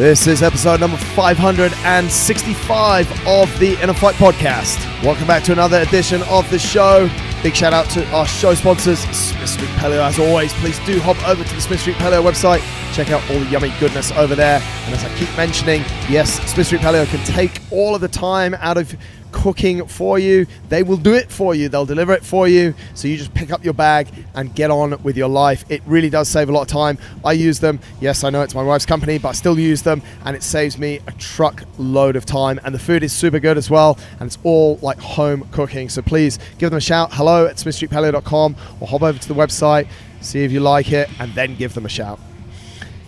This is episode number 565 of the Inner Fight Podcast. Welcome back to another edition of the show. Big shout out to our show sponsors, Smith Street Paleo. As always, please do hop over to the Smith Street Paleo website. Check out all the yummy goodness over there. And as I keep mentioning, yes, Smith Street Paleo can take all of the time out of cooking for you. They will do it for you. They'll deliver it for you. So you just pick up your bag and get on with your life. It really does save a lot of time. I use them. Yes, I know it's my wife's company, but I still use them, and it saves me a truckload of time. And the food is super good as well, and it's all like home cooking. So please give them a shout. Hello at smithstreetpaleo.com, or hop over to the website, see if you like it, and then give them a shout.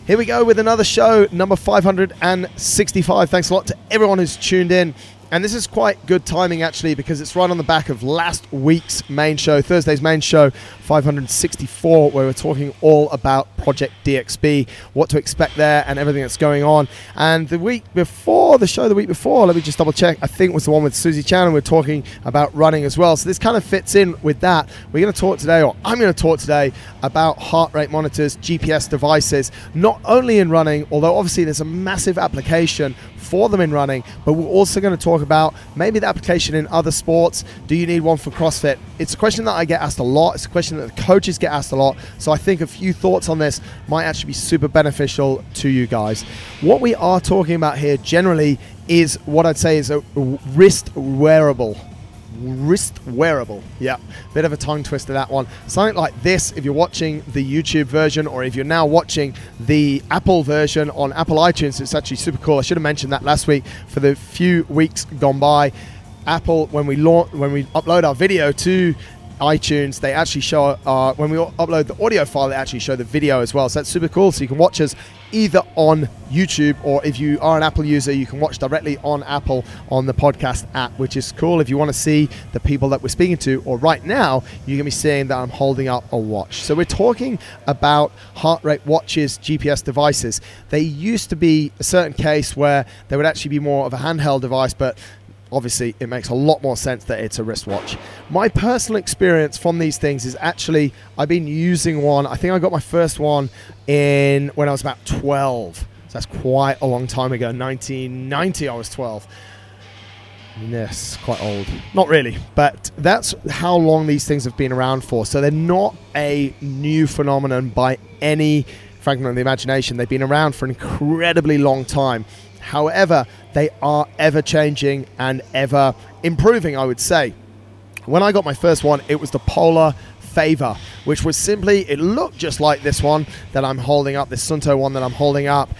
Here we go with another show, number 565. Thanks a lot to everyone who's tuned in. And this is quite good timing, actually, because it's right on the back of last week's main show, Thursday's main show, 564, where we're talking all about Project DXB, what to expect there and everything that's going on. And the week before, the show the week before, let me just double check, I think was the one with Susie Chan, and we're talking about running as well. So this kind of fits in with that. We're going to talk today, or I'm going to talk today, about heart rate monitors, GPS devices, not only in running, although obviously there's a massive application for them in running, but we're also going to talk about maybe the application in other sports. Do you need one for CrossFit? It's a question that I get asked a lot. It's a question that the coaches get asked a lot. So I think a few thoughts on this might actually be super beneficial to you guys. What we are talking about here generally is what I'd say is a wrist wearable. Yeah, bit of a tongue twister, that one. Something like this, if you're watching the YouTube version, or if you're now watching the Apple version on Apple iTunes, it's actually super cool. I should have mentioned that last week. For the few weeks gone by, Apple, when we upload our video to iTunes, they actually show, when we upload the audio file, they actually show the video as well. So that's super cool. So you can watch us either on YouTube, or if you are an Apple user, you can watch directly on Apple on the podcast app, which is cool. If you want to see the people that we're speaking to, or right now, you're going to be seeing that I'm holding up a watch. So we're talking about heart rate watches, GPS devices. They used to be a certain case where they would actually be more of a handheld device, but obviously, it makes a lot more sense that it's a wristwatch. My personal experience from these things is actually, I've been using one. I think I got my first one when I was about 12. So that's quite a long time ago. 1990, I was 12. Yes, quite old. Not really, but that's how long these things have been around for. So they're not a new phenomenon by any fragment of the imagination. They've been around for an incredibly long time. However, they are ever-changing and ever-improving, I would say. When I got my first one, it was the Polar Favor, which was simply, it looked just like this one that I'm holding up, this Suunto one that I'm holding up.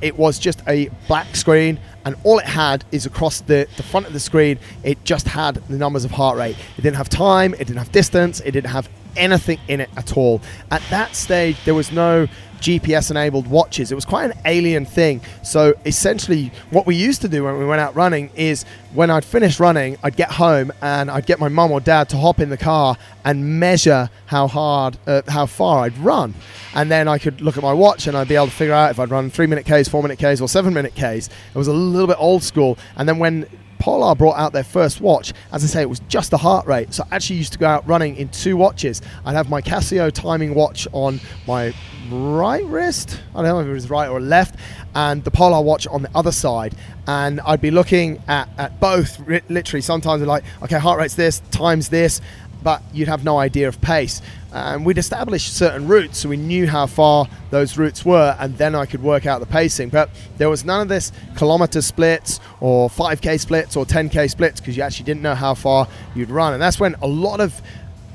It was just a black screen, and all it had is across the front of the screen, it just had the numbers of heart rate. It didn't have time, it didn't have distance, it didn't have anything in it at all. At that stage, there was no GPS-enabled watches. It was quite an alien thing. So essentially, what we used to do when we went out running is, when I'd finished running, I'd get home and I'd get my mum or dad to hop in the car and measure how far I'd run. And then I could look at my watch and I'd be able to figure out if I'd run 3-minute Ks, 4-minute Ks, or 7-minute Ks. It was a little bit old school. And then when Polar brought out their first watch, as I say, it was just the heart rate. So I actually used to go out running in two watches. I'd have my Casio timing watch on my right wrist, I don't know if it was right or left, and the Polar watch on the other side. And I'd be looking at both, literally. Sometimes they're like, okay, heart rate's this, time's this, but you'd have no idea of pace. And we'd established certain routes, so we knew how far those routes were, and then I could work out the pacing. But there was none of this kilometer splits or 5K splits or 10K splits, because you actually didn't know how far you'd run. And that's when a lot of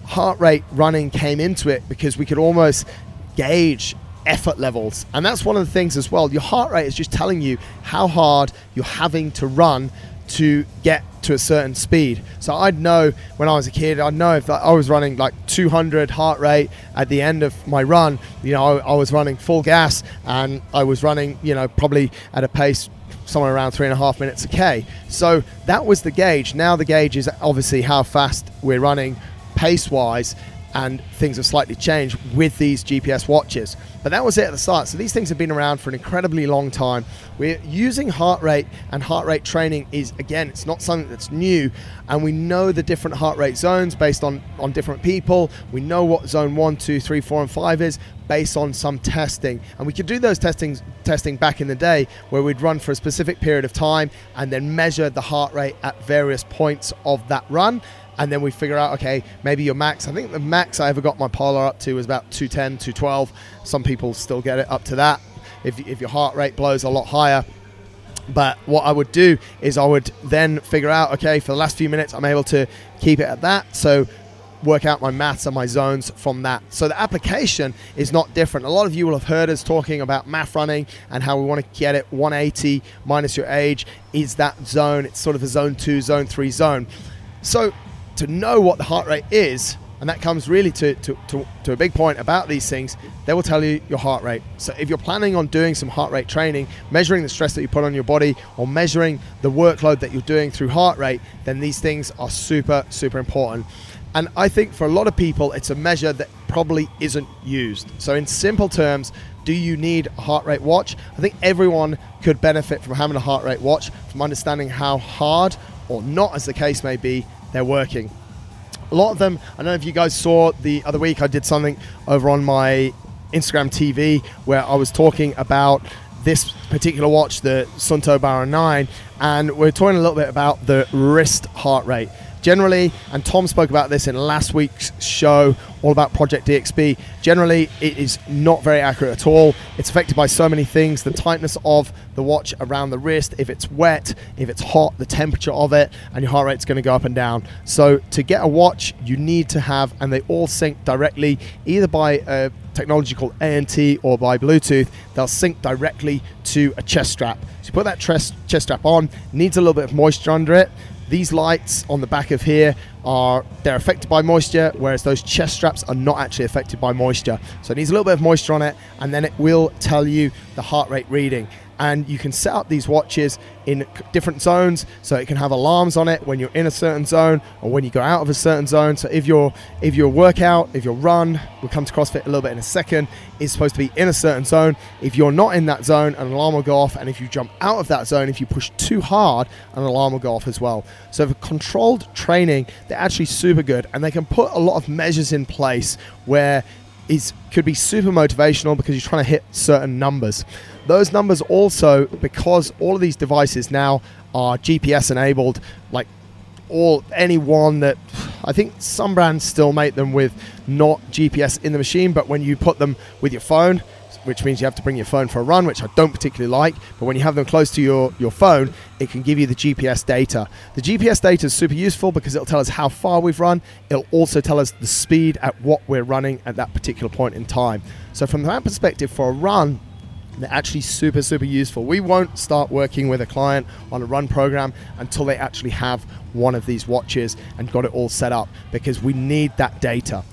heart rate running came into it, because we could almost gauge effort levels. And that's one of the things as well. Your heart rate is just telling you how hard you're having to run to get to a certain speed. So I'd know when I was a kid, I'd know if I was running like 200 heart rate at the end of my run, you know, I was running full gas, and I was running, you know, probably at a pace somewhere around 3.5 minutes a K. So that was the gauge. Now the gauge is obviously how fast we're running pace wise. and things have slightly changed with these GPS watches. But that was it at the start. So these things have been around for an incredibly long time. We're using heart rate, and heart rate training is, again, it's not something that's new. And we know the different heart rate zones based on different people. We know what zone 1, 2, 3, 4, and 5 is based on some testing. And we could do those testing back in the day where we'd run for a specific period of time and then measure the heart rate at various points of that run. And then we figure out, okay, maybe your max. I think the max I ever got my Polar up to was about 210, 212. Some people still get it up to that if your heart rate blows a lot higher. But what I would do is I would then figure out, okay, for the last few minutes, I'm able to keep it at that. So work out my maths and my zones from that. So the application is not different. A lot of you will have heard us talking about math running and how we want to get it 180 minus your age is that zone. It's sort of a zone 2, zone 3 zone. So to know what the heart rate is, and that comes really to a big point about these things, they will tell you your heart rate. So if you're planning on doing some heart rate training, measuring the stress that you put on your body or measuring the workload that you're doing through heart rate, then these things are super, super important. And I think for a lot of people, it's a measure that probably isn't used. So in simple terms, do you need a heart rate watch? I think everyone could benefit from having a heart rate watch, from understanding how hard or not, as the case may be, they're working. A lot of them, I don't know if you guys saw the other week, I did something over on my Instagram TV where I was talking about this particular watch, the Suunto Baro 9, and we're talking a little bit about the wrist heart rate. Generally, and Tom spoke about this in last week's show, all about Project DXB, generally it is not very accurate at all. It's affected by so many things, the tightness of the watch around the wrist, if it's wet, if it's hot, the temperature of it, and your heart rate's going to go up and down. So to get a watch, you need to have, and they all sync directly, either by a technology called ANT or by Bluetooth, they'll sync directly to a chest strap. So you put that chest strap on, needs a little bit of moisture under it. These lights on the back of here they're affected by moisture, whereas those chest straps are not actually affected by moisture. So it needs a little bit of moisture on it, and then it will tell you the heart rate reading. And you can set up these watches in different zones, so it can have alarms on it when you're in a certain zone or when you go out of a certain zone. So if your workout, if your run, we'll come to CrossFit a little bit in a second, is supposed to be in a certain zone. If you're not in that zone, an alarm will go off, and if you jump out of that zone, if you push too hard, an alarm will go off as well. So for controlled training, they're actually super good, and they can put a lot of measures in place where it could be super motivational because you're trying to hit certain numbers. Those numbers also, because all of these devices now are GPS enabled, like any one that, I think some brands still make them with not GPS in the machine, but when you put them with your phone, which means you have to bring your phone for a run, which I don't particularly like, but when you have them close to your phone, it can give you the GPS data. The GPS data is super useful because it'll tell us how far we've run. It'll also tell us the speed at what we're running at that particular point in time. So from that perspective, for a run, they're actually super, super useful. We won't start working with a client on a run program until they actually have one of these watches and got it all set up, because we need that data.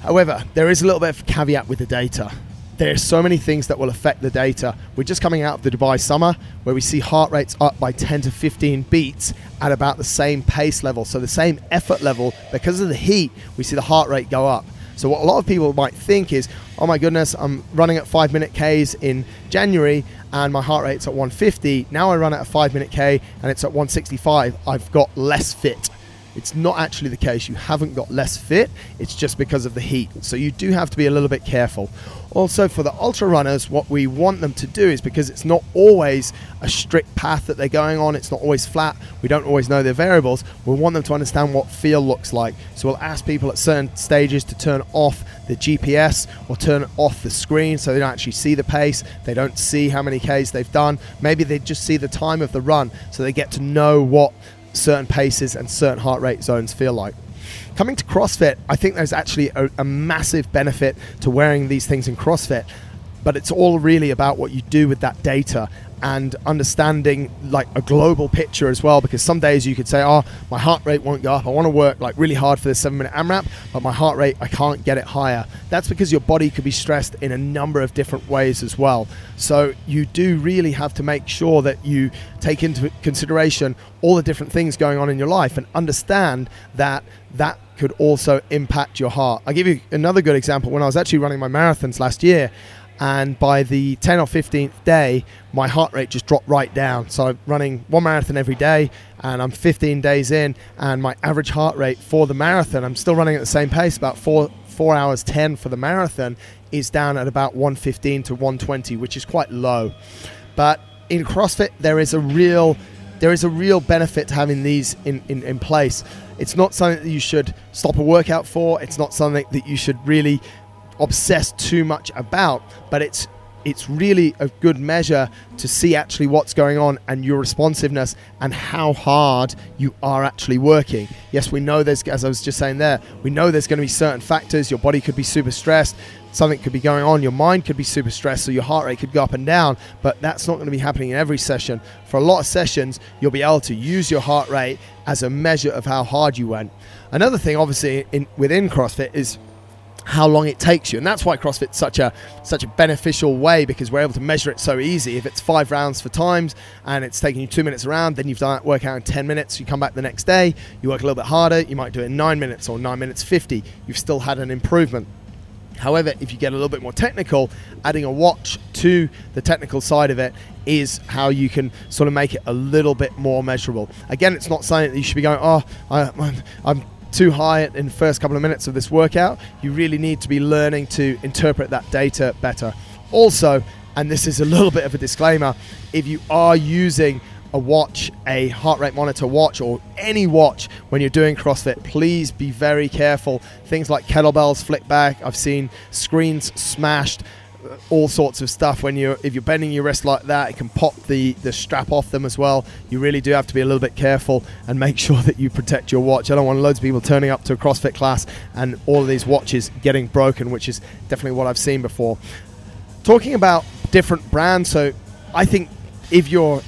However, there is a little bit of a caveat with the data. There's so many things that will affect the data. We're just coming out of the Dubai summer where we see heart rates up by 10 to 15 beats at about the same pace level. So the same effort level, because of the heat, we see the heart rate go up. So what a lot of people might think is, oh my goodness, I'm running at 5-minute Ks in January and my heart rate's at 150. Now I run at a 5-minute K and it's at 165. I've got less fit. It's not actually the case. You haven't got less fit. It's just because of the heat. So you do have to be a little bit careful. Also, for the ultra runners, what we want them to do is, because it's not always a strict path that they're going on, it's not always flat, we don't always know their variables, we want them to understand what feel looks like. So we'll ask people at certain stages to turn off the GPS or turn off the screen so they don't actually see the pace, they don't see how many Ks they've done, maybe they just see the time of the run so they get to know what certain paces and certain heart rate zones feel like. Coming to CrossFit, I think there's actually a massive benefit to wearing these things in CrossFit. but it's all really about what you do with that data and understanding like a global picture as well, because some days you could say, oh, my heart rate won't go up, I want to work like really hard for this 7-minute AMRAP, but my heart rate, I can't get it higher. That's because your body could be stressed in a number of different ways as well. So you do really have to make sure that you take into consideration all the different things going on in your life and understand that that could also impact your heart. I'll give you another good example. When I was actually running my marathons last year, and by the 10th or 15th day, my heart rate just dropped right down. So I'm running one marathon every day, and I'm 15 days in, and my average heart rate for the marathon, I'm still running at the same pace, about 4 hours 10 for the marathon, is down at about 115 to 120, which is quite low. But in CrossFit, there is a real benefit to having these in place. It's not something that you should stop a workout for. It's not something that you should really obsess too much about, but it's really a good measure to see actually what's going on and your responsiveness and how hard you are actually working. Yes, we know there's, as I was just saying there, we know there's going to be certain factors. Your body could be super stressed, something could be going on, your mind could be super stressed, so your heart rate could go up and down, but that's not going to be happening in every session. For a lot of sessions, you'll be able to use your heart rate as a measure of how hard you went. Another thing, obviously, within CrossFit is how long it takes you, and that's why CrossFit's such a beneficial way, because we're able to measure it so easy. If it's 5 rounds for times and it's taking you 2 minutes around, then you've done that workout in 10 minutes. You come back the next day, you work a little bit harder, you might do it in 9 minutes or 9 minutes 50. You've still had an improvement. However, if you get a little bit more technical, adding a watch to the technical side of it is how you can sort of make it a little bit more measurable. Again, it's not something that you should be going, oh, I'm too high in the first couple of minutes of this workout. You really need to be learning to interpret that data better. Also, and this is a little bit of a disclaimer, if you are using a watch, a heart rate monitor watch, or any watch when you're doing CrossFit, please be very careful. Things like kettlebells flick back, I've seen screens smashed, all sorts of stuff. If you're bending your wrist like that, it can pop the strap off them as well. You really do have to be a little bit careful and make sure that you protect your watch. I don't want loads of people turning up to a CrossFit class and all of these watches getting broken, which is definitely what I've seen before. Talking about different brands, so I think if you're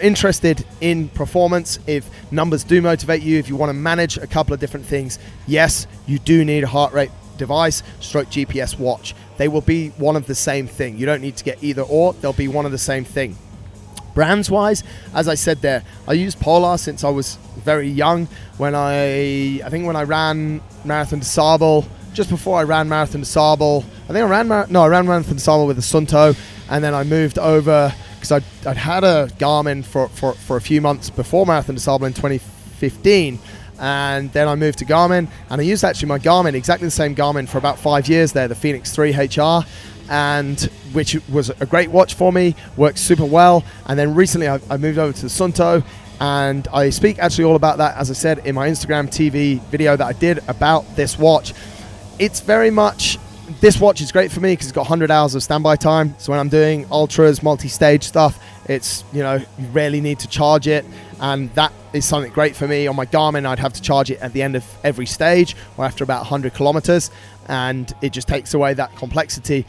interested in performance, if numbers do motivate you, if you want to manage a couple of different things, yes, you do need a heart rate device / GPS watch. They will be one of the same thing. You don't need to get either or, they'll be one of the same thing. Brands wise, as I said there, I used Polar since I was very young. When I ran Marathon de Sable, just before I ran Marathon de Sable, I ran Marathon de Sable with a Suunto, and then I moved over because I'd had a Garmin for a few months before Marathon de Sable in 2015. And then I moved to Garmin, and I used actually my Garmin, exactly the same Garmin, for about 5 years there, the Phoenix 3 HR, and which was a great watch for me, worked super well. And then recently I moved over to the Suunto, and I speak actually all about that, as I said, in my Instagram TV video that I did about this watch. It's very much, this watch is great for me because it's got 100 hours of standby time, so when I'm doing ultras, multi-stage stuff, it's, you rarely need to charge it, and that is something great for me. On my Garmin, I'd have to charge it at the end of every stage or after about 100 kilometers, and it just takes away that complexity.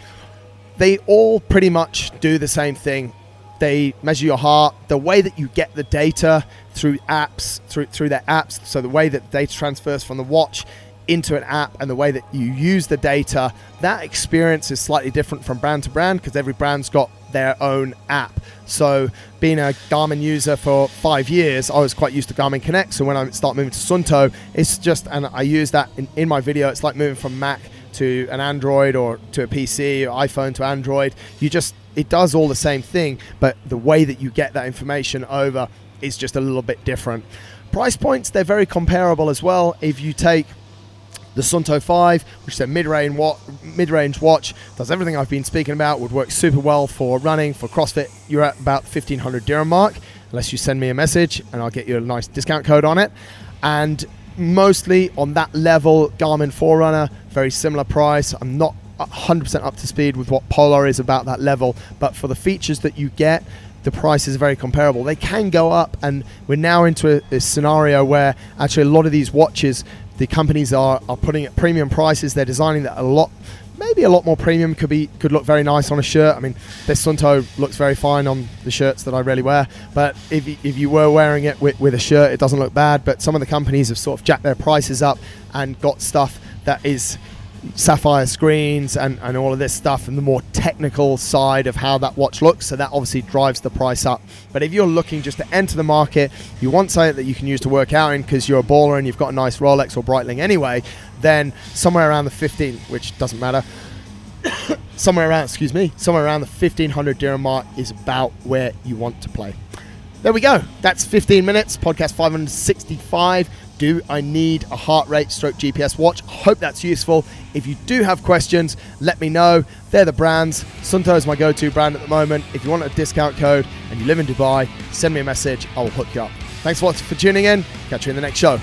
They all pretty much do the same thing. They measure your heart. The way that you get the data through their apps, so the way that data transfers from the watch into an app and the way that you use the data, that experience is slightly different from brand to brand because every brand's got their own app. So being a Garmin user for 5 years, I was quite used to Garmin Connect. So when I start moving to Suunto, it's just, and I use that in my video, it's like moving from Mac to an Android or to a PC or iPhone to Android. It does all the same thing, but the way that you get that information over is just a little bit different. Price points, they're very comparable as well. If you take the Suunto 5, which is a mid-range watch, does everything I've been speaking about, would work super well for running, for CrossFit. You're at about 1,500 dirham mark, unless you send me a message and I'll get you a nice discount code on it. And mostly on that level, Garmin Forerunner, very similar price. I'm not 100% up to speed with what Polar is about that level, but for the features that you get, the price is very comparable. They can go up, and we're now into a scenario where actually a lot of these watches, the companies are putting at premium prices. They're designing that a lot maybe a lot more premium, could look very nice on a shirt. I mean, this Suunto looks very fine on the shirts that I really wear, but if you were wearing it with a shirt, it doesn't look bad. But some of the companies have sort of jacked their prices up and got stuff that is sapphire screens and all of this stuff and the more technical side of how that watch looks, so that obviously drives the price up. But if you're looking just to enter the market, you want something that you can use to work out in because you're a baller and you've got a nice Rolex or Breitling anyway, then somewhere around the 15, which doesn't matter, somewhere around the 1500 dirham mark is about where you want to play. There we go. That's 15 minutes, podcast 565. Do I need a heart rate stroke GPS watch? Hope that's useful. If you do have questions, let me know. They're the brands. Suunto is my go-to brand at the moment. If you want a discount code and you live in Dubai, send me a message. I will hook you up. Thanks a lot for tuning in. Catch you in the next show.